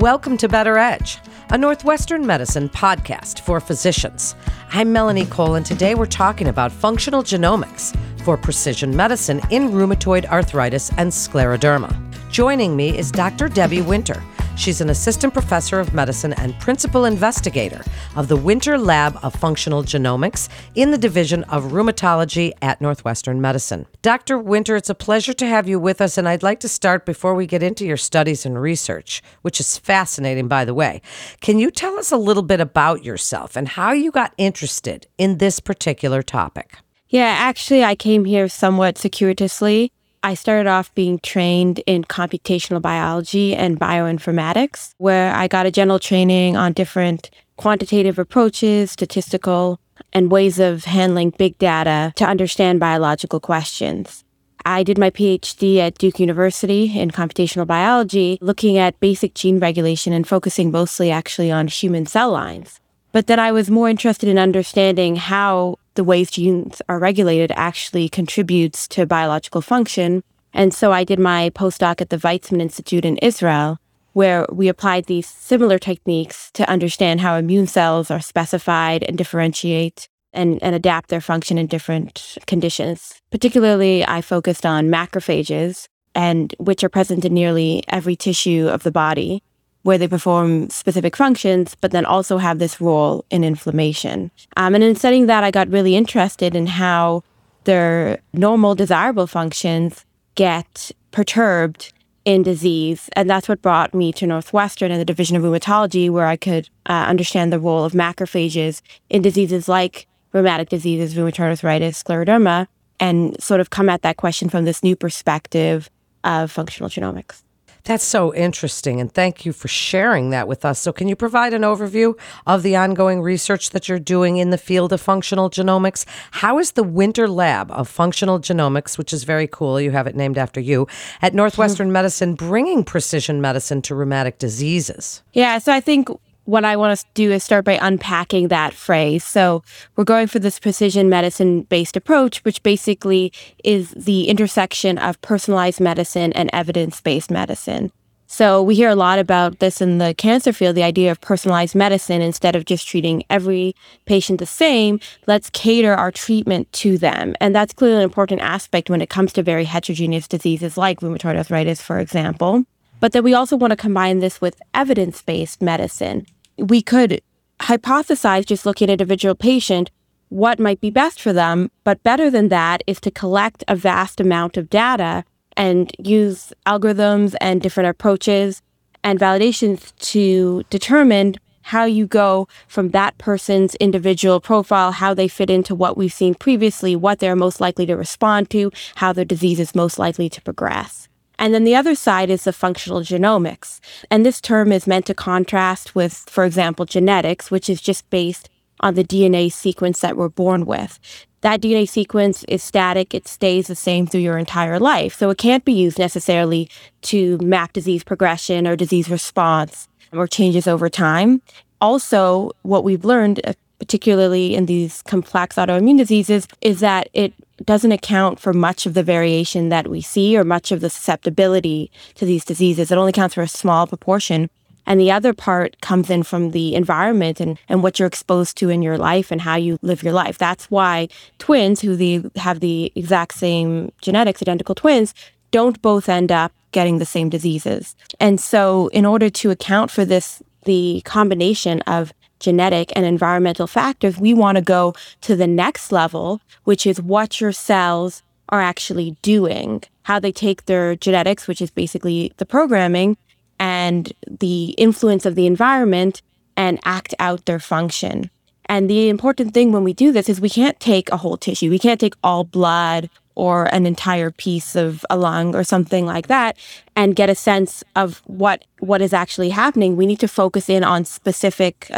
Welcome to Better Edge, a Northwestern Medicine podcast for physicians. I'm Melanie Cole, and today we're talking about functional genomics for precision medicine in rheumatoid arthritis and scleroderma. Joining me is Dr. Debbie Winter. She's an assistant professor of medicine and principal investigator of the Winter Lab of Functional Genomics in the Division of Rheumatology at Northwestern Medicine. Dr. Winter, it's a pleasure to have you with us, and I'd like to start before we get into your studies and research, which is fascinating, by the way. Can you tell us a little bit about yourself and how you got interested in this particular topic? Yeah, actually, I came here somewhat circuitously. I started off being trained in computational biology and bioinformatics, where I got a general training on different quantitative approaches, statistical, and ways of handling big data to understand biological questions. I did my PhD at Duke University in computational biology, looking at basic gene regulation and focusing mostly actually on human cell lines. But then I was more interested in understanding how the ways genes are regulated actually contributes to biological function. And so I did my postdoc at the Weizmann Institute in Israel, where we applied these similar techniques to understand how immune cells are specified and differentiate and adapt their function in different conditions. Particularly, I focused on macrophages, and which are present in nearly every tissue of the body, where they perform specific functions, but then also have this role in inflammation. And in studying that, I got really interested in how their normal desirable functions get perturbed in disease. And that's what brought me to Northwestern and the Division of Rheumatology, where I could understand the role of macrophages in diseases like rheumatic diseases, rheumatoid arthritis, scleroderma, and sort of come at that question from this new perspective of functional genomics. That's so interesting, and thank you for sharing that with us. So can you provide an overview of the ongoing research that you're doing in the field of functional genomics? How is the Winter Lab of Functional Genomics, which is very cool, you have it named after you, at Northwestern Medicine, bringing precision medicine to rheumatic diseases? Yeah, so I think what I want to do is start by unpacking that phrase. So we're going for this precision medicine-based approach, which basically is the intersection of personalized medicine and evidence-based medicine. So we hear a lot about this in the cancer field, the idea of personalized medicine. Instead of just treating every patient the same, let's cater our treatment to them. And that's clearly an important aspect when it comes to very heterogeneous diseases like rheumatoid arthritis, for example. But then we also want to combine this with evidence-based medicine. We could hypothesize, just looking at an individual patient, what might be best for them. But better than that is to collect a vast amount of data and use algorithms and different approaches and validations to determine how you go from that person's individual profile, how they fit into what we've seen previously, what they're most likely to respond to, how their disease is most likely to progress. And then the other side is the functional genomics. And this term is meant to contrast with, for example, genetics, which is just based on the DNA sequence that we're born with. That DNA sequence is static. It stays the same through your entire life. So it can't be used necessarily to map disease progression or disease response or changes over time. Also, what we've learned, particularly in these complex autoimmune diseases, is that it doesn't account for much of the variation that we see or much of the susceptibility to these diseases. It only counts for a small proportion. And the other part comes in from the environment and what you're exposed to in your life and how you live your life. That's why twins who have the exact same genetics, identical twins, don't both end up getting the same diseases. And so in order to account for this, the combination of genetic and environmental factors, we want to go to the next level, which is what your cells are actually doing, how they take their genetics, which is basically the programming, and the influence of the environment, and act out their function. And the important thing when we do this is we can't take a whole tissue. We can't take all blood or an entire piece of a lung or something like that and get a sense of what is actually happening. We need to focus in on a specific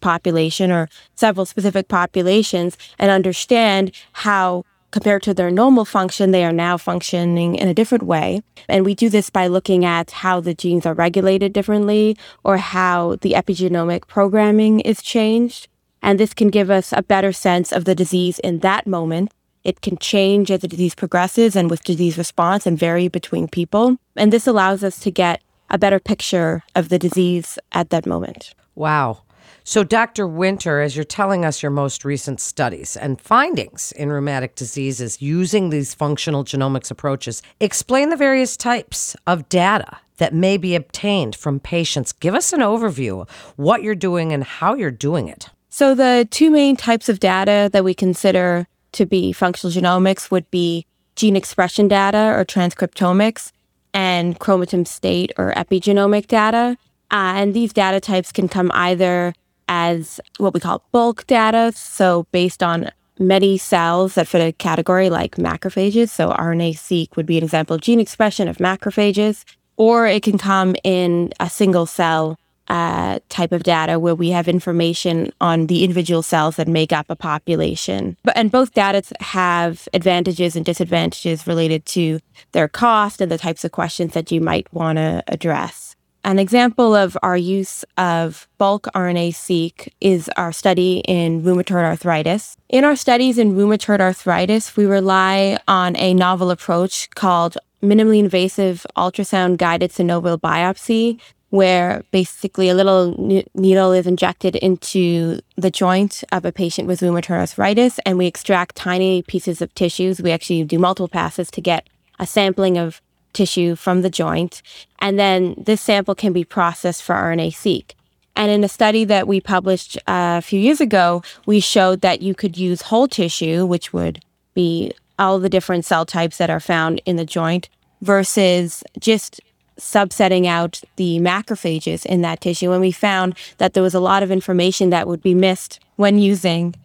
population or several specific populations and understand how, compared to their normal function, they are now functioning in a different way. And we do this by looking at how the genes are regulated differently or how the epigenomic programming is changed. And this can give us a better sense of the disease in that moment. It can change as the disease progresses and with disease response and vary between people. And this allows us to get a better picture of the disease at that moment. Wow. So, Dr. Winter, as you're telling us your most recent studies and findings in rheumatic diseases using these functional genomics approaches, explain the various types of data that may be obtained from patients. Give us an overview of what you're doing and how you're doing it. So the two main types of data that we consider to be functional genomics would be gene expression data or transcriptomics and chromatin state or epigenomic data. And these data types can come either as what we call bulk data, so based on many cells that fit a category like macrophages, so RNA-seq would be an example of gene expression of macrophages, or it can come in a single cell type of data where we have information on the individual cells that make up a population. And both data have advantages and disadvantages related to their cost and the types of questions that you might want to address. An example of our use of bulk RNA-seq is our study in rheumatoid arthritis. In our studies in rheumatoid arthritis, we rely on a novel approach called minimally invasive ultrasound-guided synovial biopsy, where basically a little needle is injected into the joint of a patient with rheumatoid arthritis, and we extract tiny pieces of tissues. We actually do multiple passes to get a sampling of tissue from the joint, and then this sample can be processed for RNA-seq. And in a study that we published a few years ago, we showed that you could use whole tissue, which would be all the different cell types that are found in the joint, versus just subsetting out the macrophages in that tissue. And we found that there was a lot of information that would be missed when using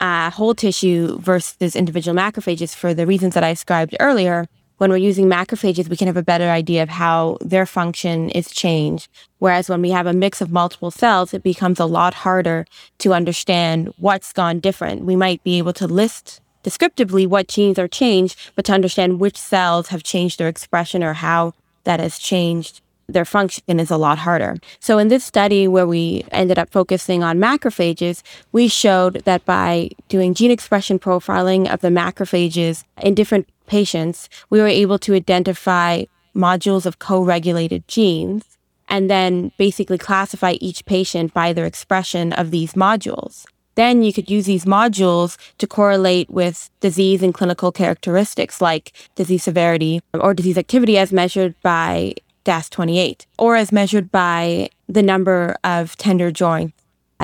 whole tissue versus individual macrophages for the reasons that I described earlier. When we're using macrophages, we can have a better idea of how their function is changed. Whereas when we have a mix of multiple cells, it becomes a lot harder to understand what's gone different. We might be able to list descriptively what genes are changed, but to understand which cells have changed their expression or how that has changed their function is a lot harder. So in this study where we ended up focusing on macrophages, we showed that by doing gene expression profiling of the macrophages in different patients, we were able to identify modules of co-regulated genes and then basically classify each patient by their expression of these modules. Then you could use these modules to correlate with disease and clinical characteristics like disease severity or disease activity as measured by DAS28 or as measured by the number of tender joints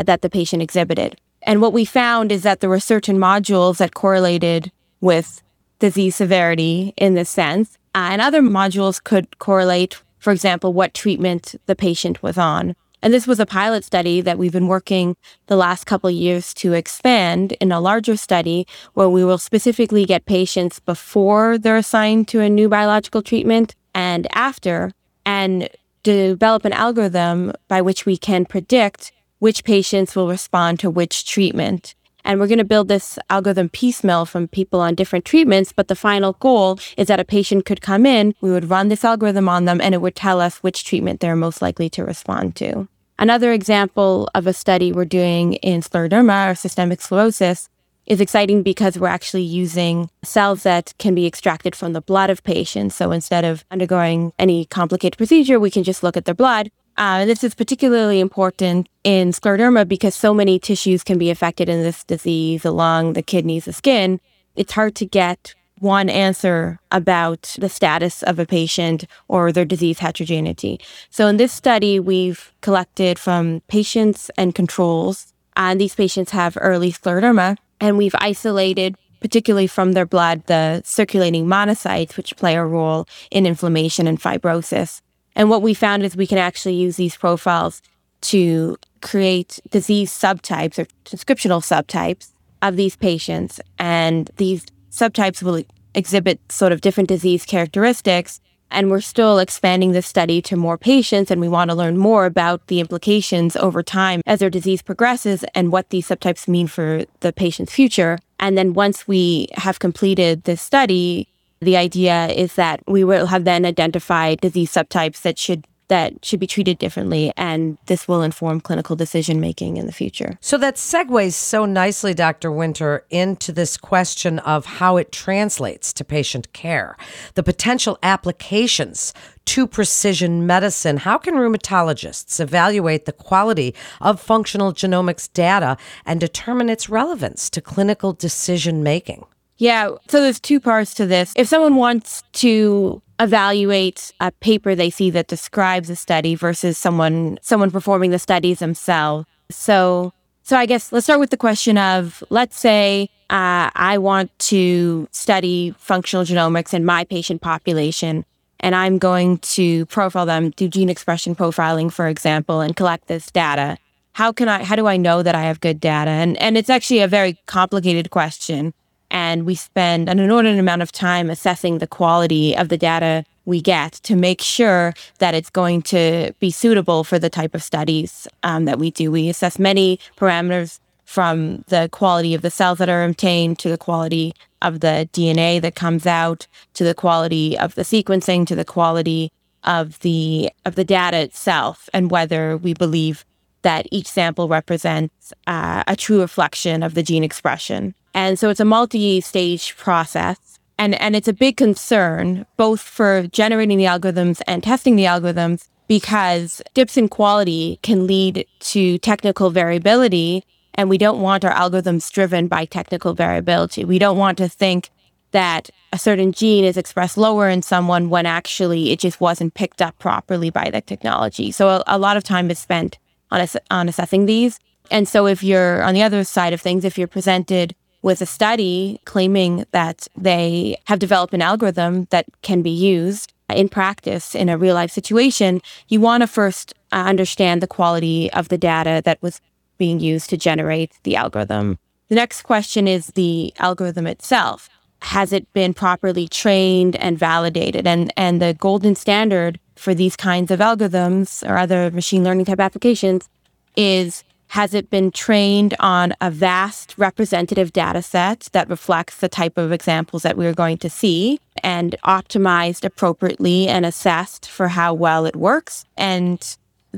that the patient exhibited. And what we found is that there were certain modules that correlated with disease severity in this sense, and other modules could correlate, for example, what treatment the patient was on. And this was a pilot study that we've been working the last couple of years to expand in a larger study where we will specifically get patients before they're assigned to a new biological treatment and after, and develop an algorithm by which we can predict which patients will respond to which treatment. And we're going to build this algorithm piecemeal from people on different treatments, but the final goal is that a patient could come in, we would run this algorithm on them, and it would tell us which treatment they're most likely to respond to. Another example of a study we're doing in scleroderma or systemic sclerosis is exciting because we're actually using cells that can be extracted from the blood of patients. So instead of undergoing any complicated procedure, we can just look at their blood. This is particularly important in scleroderma because so many tissues can be affected in this disease, the lung, the kidneys, the skin. It's hard to get one answer about the status of a patient or their disease heterogeneity. So in this study, we've collected from patients and controls, and these patients have early scleroderma, and we've isolated particularly from their blood the circulating monocytes, which play a role in inflammation and fibrosis. And what we found is we can actually use these profiles to create disease subtypes or transcriptional subtypes of these patients. And these subtypes will exhibit sort of different disease characteristics. And we're still expanding this study to more patients, and we want to learn more about the implications over time as their disease progresses and what these subtypes mean for the patient's future. And then once we have completed this study, the idea is that we will have then identified disease subtypes that should that should be treated differently, and this will inform clinical decision-making in the future. So that segues so nicely, Dr. Winter, into this question of how it translates to patient care, the potential applications to precision medicine. How can rheumatologists evaluate the quality of functional genomics data and determine its relevance to clinical decision-making? Yeah, so there's two parts to this. If someone wants to evaluate a paper they see that describes a study versus someone performing the studies themselves. So I guess let's start with the question of, let's say I want to study functional genomics in my patient population, and I'm going to profile them, do gene expression profiling, for example, and collect this data. How do I know that I have good data? And it's actually a very complicated question. And we spend an inordinate amount of time assessing the quality of the data we get to make sure that it's going to be suitable for the type of studies that we do. We assess many parameters, from the quality of the cells that are obtained to the quality of the DNA that comes out, to the quality of the sequencing, to the quality of the data itself, and whether we believe that each sample represents a true reflection of the gene expression. And so it's a multi-stage process, and it's a big concern, both for generating the algorithms and testing the algorithms, because dips in quality can lead to technical variability, and we don't want our algorithms driven by technical variability. We don't want to think that a certain gene is expressed lower in someone when actually it just wasn't picked up properly by the technology. So a lot of time is spent on assessing these. And so if you're on the other side of things, if you're presented with a study claiming that they have developed an algorithm that can be used in practice in a real life situation, you want to first understand the quality of the data that was being used to generate the algorithm. The next question is the algorithm itself. Has it been properly trained and validated? And the golden standard for these kinds of algorithms or other machine learning type applications is, has it been trained on a vast representative data set that reflects the type of examples that we're going to see, and optimized appropriately and assessed for how well it works? And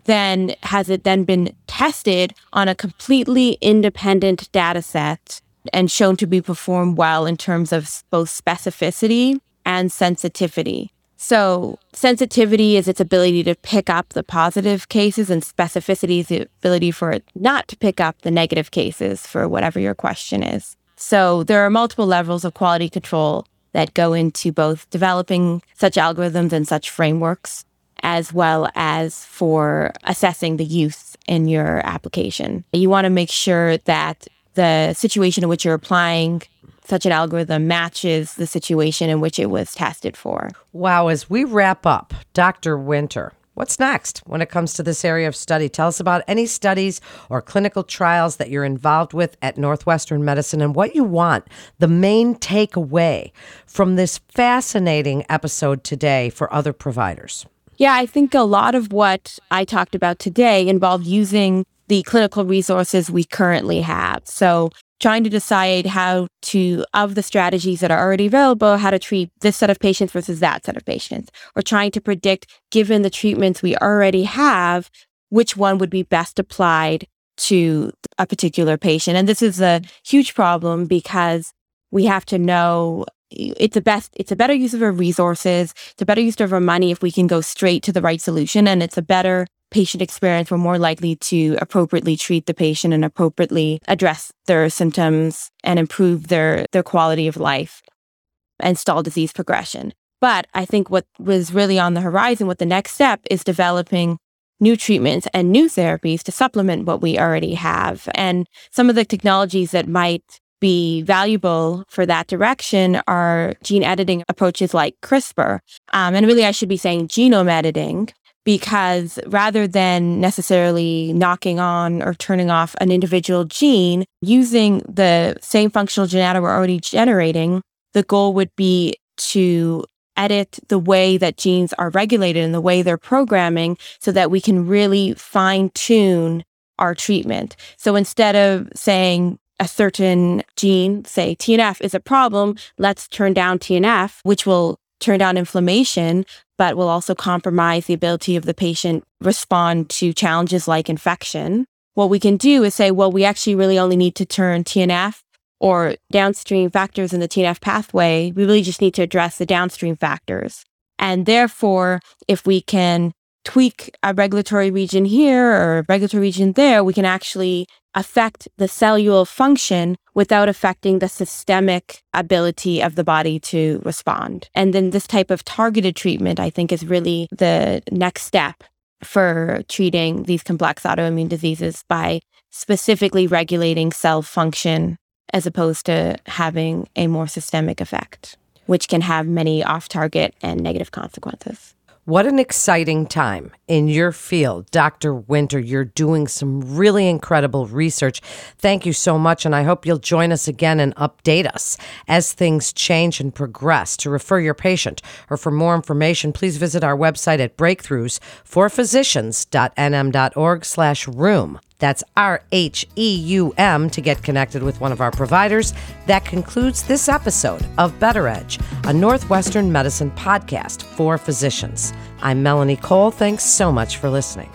then has it then been tested on a completely independent data set and shown to be performed well in terms of both specificity and sensitivity? So sensitivity is its ability to pick up the positive cases, and specificity is the ability for it not to pick up the negative cases for whatever your question is. So there are multiple levels of quality control that go into both developing such algorithms and such frameworks, as well as for assessing the use in your application. You want to make sure that the situation in which you're applying such an algorithm matches the situation in which it was tested for. Wow, as we wrap up, Dr. Winter, what's next when it comes to this area of study? Tell us about any studies or clinical trials that you're involved with at Northwestern Medicine, and what you want the main takeaway from this fascinating episode today for other providers. Yeah, I think a lot of what I talked about today involved using the clinical resources we currently have. So trying to decide of the strategies that are already available, how to treat this set of patients versus that set of patients, or trying to predict, given the treatments we already have, which one would be best applied to a particular patient. And this is a huge problem because we have to know it's a better use of our resources, it's a better use of our money if we can go straight to the right solution, and it's a better patient experience. We're more likely to appropriately treat the patient and appropriately address their symptoms and improve their quality of life and stall disease progression. But I think what was really on the horizon with the next step is developing new treatments and new therapies to supplement what we already have. And some of the technologies that might be valuable for that direction are gene editing approaches like CRISPR. And really, I should be saying genome editing, because rather than necessarily knocking on or turning off an individual gene, using the same functional data we're already generating, the goal would be to edit the way that genes are regulated and the way they're programming so that we can really fine-tune our treatment. So instead of saying a certain gene, say TNF, is a problem, let's turn down TNF, which will turn down inflammation, but will also compromise the ability of the patient to respond to challenges like infection. What we can do is say, well, we actually really only need to turn TNF or downstream factors in the TNF pathway. We really just need to address the downstream factors. And therefore, if we can tweak a regulatory region here or a regulatory region there, we can actually affect the cellular function without affecting the systemic ability of the body to respond. And then this type of targeted treatment, I think, is really the next step for treating these complex autoimmune diseases by specifically regulating cell function as opposed to having a more systemic effect, which can have many off-target and negative consequences. What an exciting time in your field, Dr. Winter. You're doing some really incredible research. Thank you so much, and I hope you'll join us again and update us as things change and progress. To refer your patient or for more information, please visit our website at breakthroughsforphysicians.nm.org/room. That's RHEUM to get connected with one of our providers. That concludes this episode of Better Edge, a Northwestern Medicine podcast for physicians. I'm Melanie Cole. Thanks so much for listening.